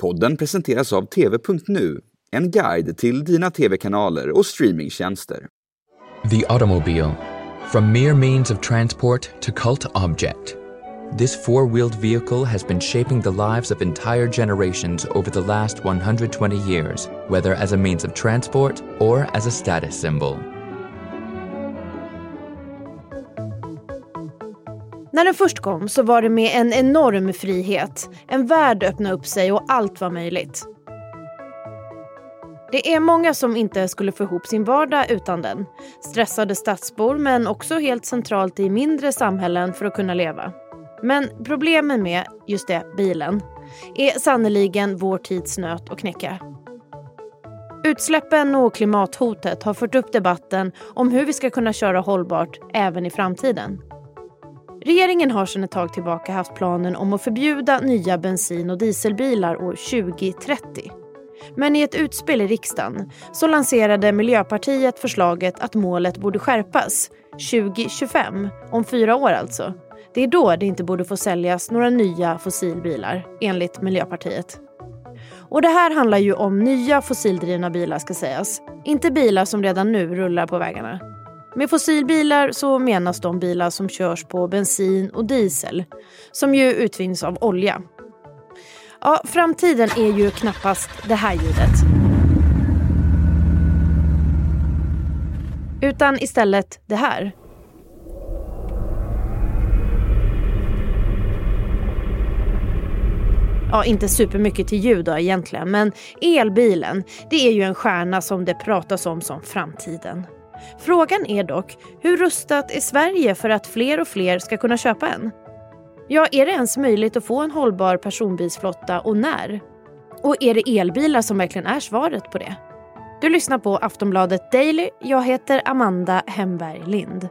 Podden presenteras av TV.nu, en guide till dina tv-kanaler och streamingtjänster. The automobile. From mere means of transport to cult object. This four-wheeled vehicle has been shaping the lives of entire generations over the last 120 years, whether as a means of transport or as a status symbol. När den först kom så var det med en enorm frihet. En värld öppnade upp sig och allt var möjligt. Det är många som inte skulle få ihop sin vardag utan den. Stressade stadsbor, men också helt centralt i mindre samhällen för att kunna leva. Men problemen med just det, bilen, är sannoliken vår tids nöt att knäcka. Utsläppen och klimathotet har fört upp debatten om hur vi ska kunna köra hållbart även i framtiden. Regeringen har sedan ett tag tillbaka haft planen om att förbjuda nya bensin- och dieselbilar år 2030. Men i ett utspel i riksdagen så lanserade Miljöpartiet förslaget att målet borde skärpas 2025, om 4 år alltså. Det är då det inte borde få säljas några nya fossilbilar, enligt Miljöpartiet. Och det här handlar ju om nya fossildrivna bilar ska sägas, inte bilar som redan nu rullar på vägarna. Med fossilbilar så menas de bilar som körs på bensin och diesel, som ju utvinns av olja. Ja, framtiden är ju knappast det här ljudet. Utan istället det här. Ja, inte supermycket till ljud då egentligen, men elbilen, det är ju en stjärna som det pratas om som framtiden. Frågan är dock, hur rustat är Sverige för att fler och fler ska kunna köpa en? Ja, är det ens möjligt att få en hållbar personbilsflotta och när? Och är det elbilar som verkligen är svaret på det? Du lyssnar på Aftonbladet Daily, jag heter Amanda Hemberg-Lind.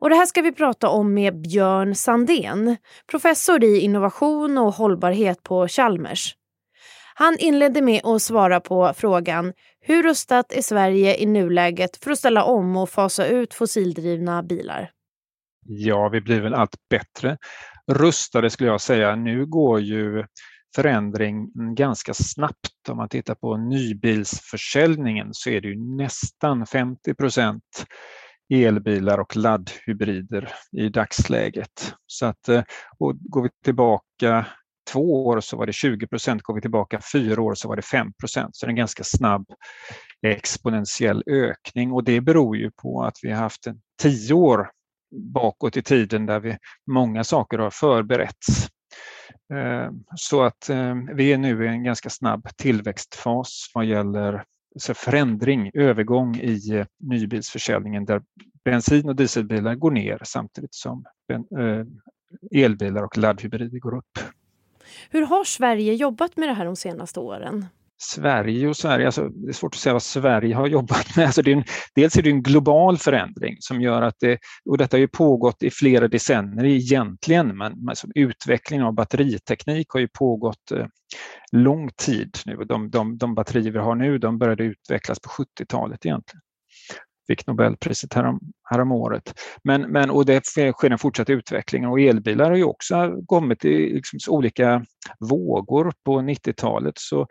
Och det här ska vi prata om med Björn Sandén, professor i innovation och hållbarhet på Chalmers. Han inledde med att svara på frågan, hur rustat är Sverige i nuläget för att ställa om och fasa ut fossildrivna bilar? Ja, vi blir väl allt bättre rustade skulle jag säga. Nu går ju förändringen ganska snabbt. Om man tittar på nybilsförsäljningen så är det ju nästan 50% elbilar och laddhybrider i dagsläget. Så att, och går vi tillbaka 2 år så var det 20%, går vi tillbaka 4 år så var det 5%. Så det är en ganska snabb exponentiell ökning och det beror ju på att vi har haft 10 år bakåt i tiden där vi många saker har förberetts. Så att vi är nu i en ganska snabb tillväxtfas vad gäller förändring, övergång i nybilsförsäljningen där bensin- och dieselbilar går ner samtidigt som elbilar och laddhybrider går upp. Hur har Sverige jobbat med det här de senaste åren? Sverige, alltså det är svårt att säga vad Sverige har jobbat med. Alltså dels är det en global förändring som gör att det, och detta har ju pågått i flera decennier egentligen, men alltså, utvecklingen av batteriteknik har ju pågått lång tid nu. De batterier vi har nu, de började utvecklas på 70-talet egentligen. Fick Nobelpriset häromåret. Men, och det sker en fortsatt utveckling och elbilar har ju också kommit i liksom olika vågor. På 90-talet så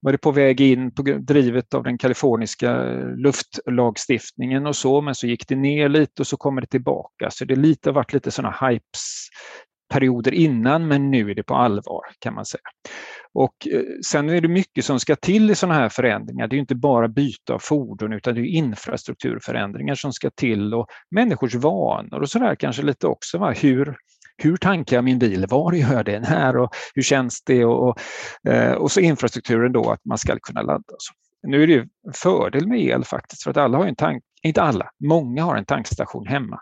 var det på väg in på drivet av den kaliforniska luftlagstiftningen och så, men så gick det ner lite och så kommer det tillbaka. Så det har varit lite sådana hypesperioder innan, men nu är det på allvar kan man säga. Och sen är det mycket som ska till i sådana här förändringar. Det är ju inte bara byta av fordon utan det är infrastrukturförändringar som ska till och människors vanor och sådär kanske lite också. Va? Hur tankar jag min bil? Var gör den här? Och hur känns det? Och så infrastrukturen då att man ska kunna ladda. Så nu är det ju en fördel med el faktiskt för att alla har en inte alla, många har en tankstation hemma.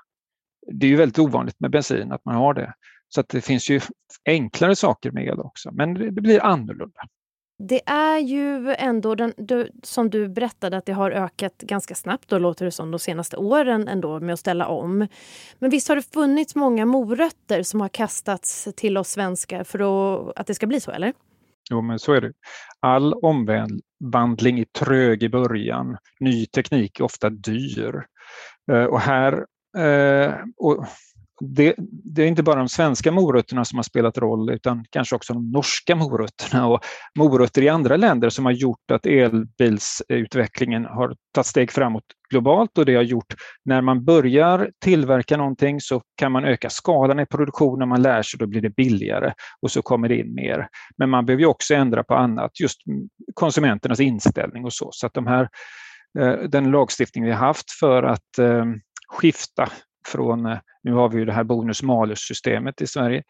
Det är ju väldigt ovanligt med bensin att man har det. Så att det finns ju enklare saker med el också, men det blir annorlunda. Det är ju ändå, som du berättade, att det har ökat ganska snabbt och låter det som de senaste åren ändå med att ställa om. Men visst har det funnits många morötter som har kastats till oss svenskar för att det ska bli så, eller? Jo, men så är det. All omvandling är trög i början. Ny teknik är ofta dyr. Och här... Och Det är inte bara de svenska morötterna som har spelat roll, utan kanske också de norska morötterna och morötter i andra länder som har gjort att elbilsutvecklingen har tagit steg framåt globalt, och det har gjort när man börjar tillverka någonting så kan man öka skalan i produktionen, man lär sig, då blir det billigare och så kommer det in mer. Men man behöver ju också ändra på annat, just konsumenternas inställning och så. Så att den lagstiftning vi har haft för att skifta från, nu har vi ju det här bonus-malus-systemet i Sverige,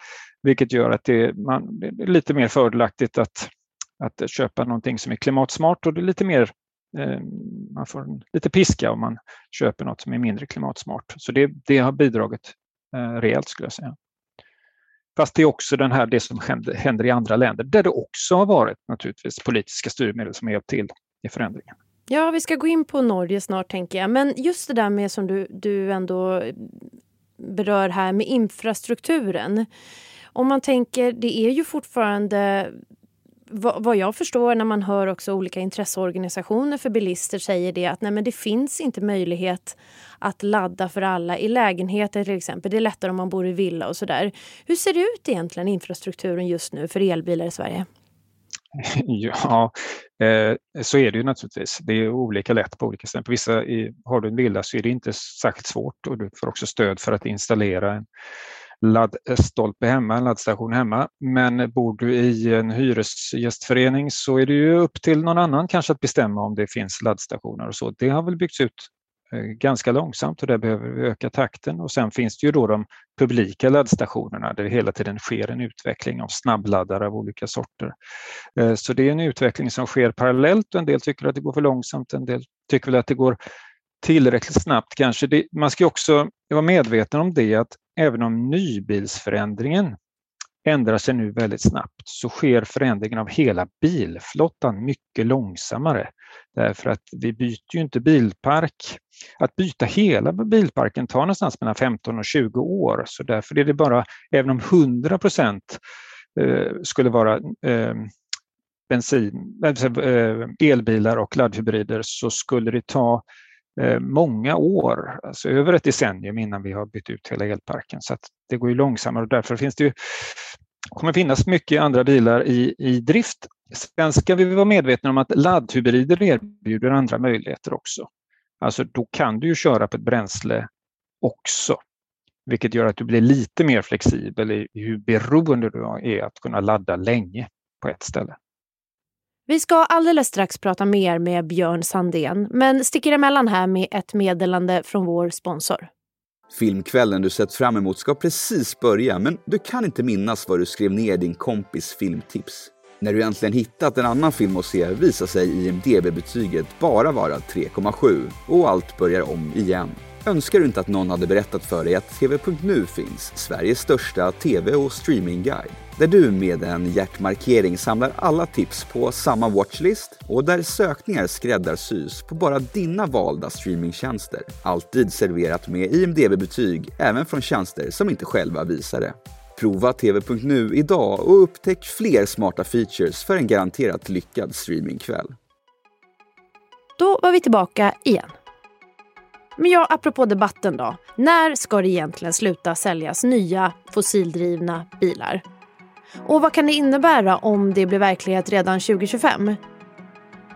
vilket gör att det är lite mer fördelaktigt att köpa någonting som är klimatsmart, och det är lite mer, man får lite piska om man köper något som är mindre klimatsmart. Så det har bidragit rejält, skulle jag säga. Fast det är också det som händer i andra länder, där det också har varit naturligtvis politiska styrmedel som har hjälpt till i förändringen. Ja, vi ska gå in på Norge snart, tänker jag. Men just det där med som du ändå berör här med infrastrukturen. Om man tänker, det är ju fortfarande, vad jag förstår när man hör också olika intresseorganisationer för bilister säger det, att nej, men det finns inte möjlighet att ladda för alla i lägenheter till exempel. Det är lättare om man bor i villa och sådär. Hur ser det ut egentligen, infrastrukturen just nu för elbilar i Sverige? Ja, så är det ju naturligtvis. Det är olika lätt på olika ställen. På vissa, har du en villa så är det inte särskilt svårt, och du får också stöd för att installera en laddstolpe hemma, en laddstation hemma. Men bor du i en hyresgästförening så är det ju upp till någon annan kanske att bestämma om det finns laddstationer och så. Det har väl byggts ut ganska långsamt, och där behöver vi öka takten. Och sen finns det ju då de publika laddstationerna där det hela tiden sker en utveckling av snabbladdare av olika sorter. Så det är en utveckling som sker parallellt, och en del tycker att det går för långsamt, en del tycker väl att det går tillräckligt snabbt kanske. Man ska också vara medveten om det, att även om nybilsförändringen ändrar sig nu väldigt snabbt, så sker förändringen av hela bilflottan mycket långsammare. Därför att vi byter ju inte bilpark. Att byta hela bilparken tar någonstans mellan 15 och 20 år. Så därför är det bara, även om 100% skulle vara elbilar och laddhybrider, så skulle det ta många år, alltså över ett decennium innan vi har bytt ut hela elparken. Så att det går ju långsammare, och därför kommer finnas mycket andra bilar i drift. Sen ska vi vara medvetna om att laddhybrider erbjuder andra möjligheter också. Alltså då kan du ju köra på ett bränsle också, vilket gör att du blir lite mer flexibel i hur beroende du är att kunna ladda länge på ett ställe. Vi ska alldeles strax prata mer med Björn Sandén, men sticker emellan här med ett meddelande från vår sponsor. Filmkvällen du sett fram emot ska precis börja, men du kan inte minnas vad du skrev ner din kompis filmtips. När du äntligen hittat en annan film att se visar sig IMDb-betyget bara vara 3,7, och allt börjar om igen. Önskar du inte att någon hade berättat för dig att TV.nu finns, Sveriges största tv- och streamingguide, där du med en hjärtmarkering samlar alla tips på samma watchlist, och där sökningar skräddarsys på bara dina valda streamingtjänster. Alltid serverat med IMDb-betyg, även från tjänster som inte själva visar det. Prova TV.nu idag och upptäck fler smarta features för en garanterat lyckad streamingkväll. Då var vi tillbaka igen. Men ja, apropå debatten då. När ska det egentligen sluta säljas nya fossildrivna bilar? Och vad kan det innebära om det blir verklighet redan 2025?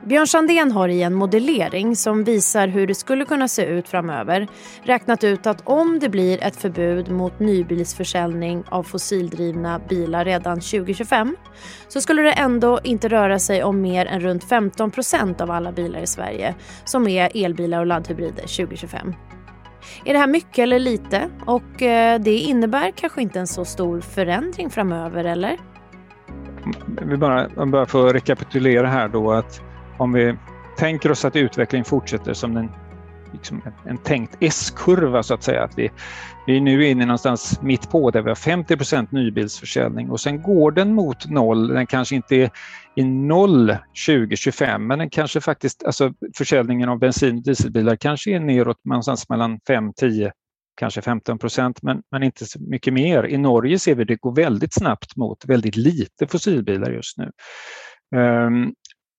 Björn Sandén har i en modellering som visar hur det skulle kunna se ut framöver räknat ut att om det blir ett förbud mot nybilsförsäljning av fossildrivna bilar redan 2025 så skulle det ändå inte röra sig om mer än runt 15% av alla bilar i Sverige som är elbilar och laddhybrider 2025. Är det här mycket eller lite? Och det innebär kanske inte en så stor förändring framöver, eller? Vi bara får rekapitulera här då, att om vi tänker oss att utvecklingen fortsätter som en tänkt S-kurva så att säga, att vi är nu inne någonstans mitt på där vi har 50% nybilsförsäljning, och sen går den mot noll. Den kanske inte är i noll 2025, men den kanske faktiskt, alltså försäljningen av bensin- och dieselbilar kanske är neråt någonstans mellan 5-10, kanske 15%, men inte så mycket mer. I Norge ser vi det går väldigt snabbt mot väldigt lite fossilbilar just nu.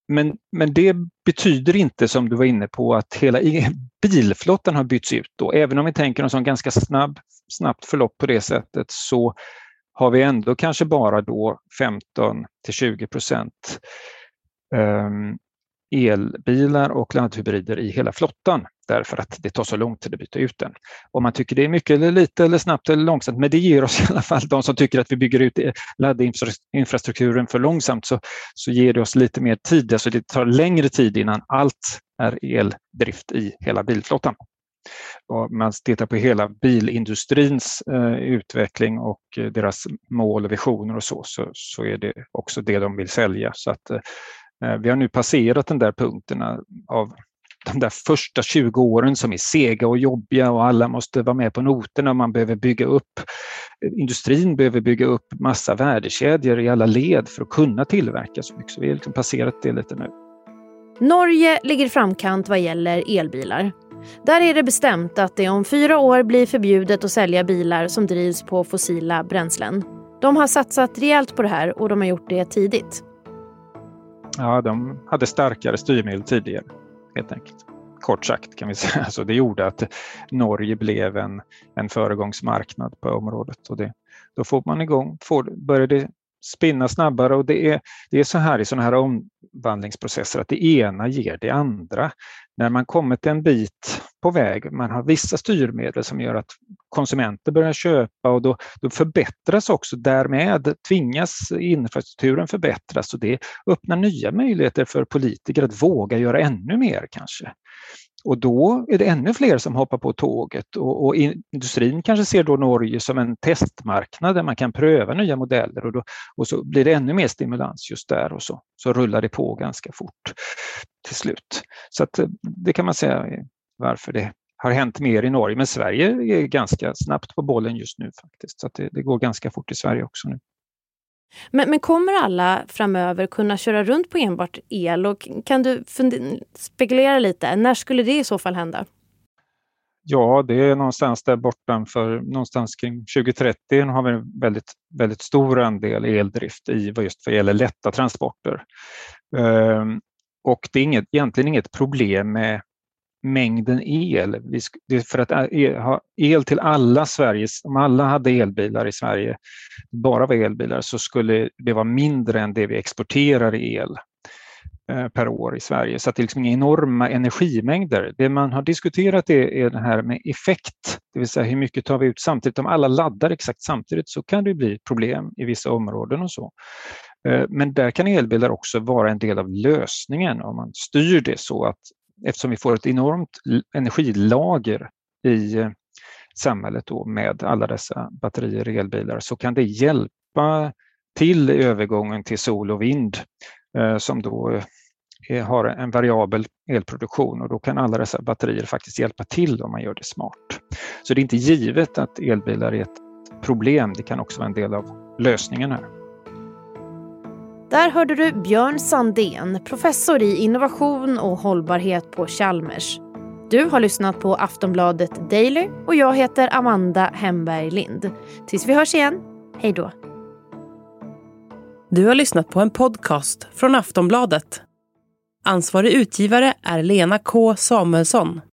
Men det betyder inte, som du var inne på, att hela bilflottan har bytts ut. Då. Även om vi tänker oss en ganska snabbt förlopp på det sättet, så har vi ändå kanske bara då 15-20% elbilar och laddhybrider i hela flottan, därför att det tar så lång tid att byta ut den. Om man tycker det är mycket eller lite eller snabbt eller långsamt, men det ger oss i alla fall, de som tycker att vi bygger ut laddinfrastrukturen för långsamt, så ger det oss lite mer tid. Alltså det tar längre tid innan allt är eldrift i hela bilflottan. Om man tittar på hela bilindustrins utveckling och deras mål och visioner och så är det också det de vill sälja. Så att vi har nu passerat den där punkterna av de där första 20 åren som är sega och jobbiga, och alla måste vara med på noterna, och man behöver bygga upp, industrin behöver bygga upp massa värdekedjor i alla led för att kunna tillverka så mycket. Så vi har liksom passerat det lite nu. Norge ligger framkant vad gäller elbilar. Där är det bestämt att det om 4 år blir förbjudet att sälja bilar som drivs på fossila bränslen. De har satsat rejält på det här, och de har gjort det tidigt. Ja, de hade starkare styrmedel tidigare, helt enkelt. Kort sagt kan vi säga. Alltså det gjorde att Norge blev en föregångsmarknad på området. Och då får man igång, börjar det spinna snabbare. Och det är så här i sådana här omvandlingsprocesser att det ena ger det andra. När man kommit en bit på väg, man har vissa styrmedel som gör att konsumenter börjar köpa, och då förbättras också, därmed tvingas infrastrukturen förbättras, och det öppnar nya möjligheter för politiker att våga göra ännu mer kanske. Och då är det ännu fler som hoppar på tåget, och industrin kanske ser då Norge som en testmarknad där man kan pröva nya modeller, och så blir det ännu mer stimulans just där, och så rullar det på ganska fort till slut. Så att, det kan man säga varför det har hänt mer i Norge, men Sverige är ganska snabbt på bollen just nu faktiskt, så att det går ganska fort i Sverige också nu. Men kommer alla framöver kunna köra runt på enbart el, och kan du spekulera lite, när skulle det i så fall hända? Ja, det är någonstans där bortanför, någonstans kring 2030 har vi en väldigt, väldigt stor andel eldrift i just vad gäller lätta transporter. Och det är egentligen inget problem med mängden el. För att ha el till alla Sveriges, om alla hade elbilar i Sverige, bara var elbilar, så skulle det vara mindre än det vi exporterar i el per år i Sverige. Så att det är liksom enorma energimängder. Det man har diskuterat är det här med effekt, det vill säga hur mycket tar vi ut samtidigt. Om alla laddar exakt samtidigt så kan det bli problem i vissa områden och så. Men där kan elbilar också vara en del av lösningen om man styr det så att, eftersom vi får ett enormt energilager i samhället då med alla dessa batterier och elbilar, så kan det hjälpa till övergången till sol och vind som då har en variabel elproduktion, och då kan alla dessa batterier faktiskt hjälpa till om man gör det smart. Så det är inte givet att elbilar är ett problem, det kan också vara en del av lösningen här. Där hörde du Björn Sandén, professor i innovation och hållbarhet på Chalmers. Du har lyssnat på Aftonbladet Daily, och jag heter Amanda Hemberg-Lind. Tills vi hörs igen, hej då! Du har lyssnat på en podcast från Aftonbladet. Ansvarig utgivare är Lena K. Samuelsson.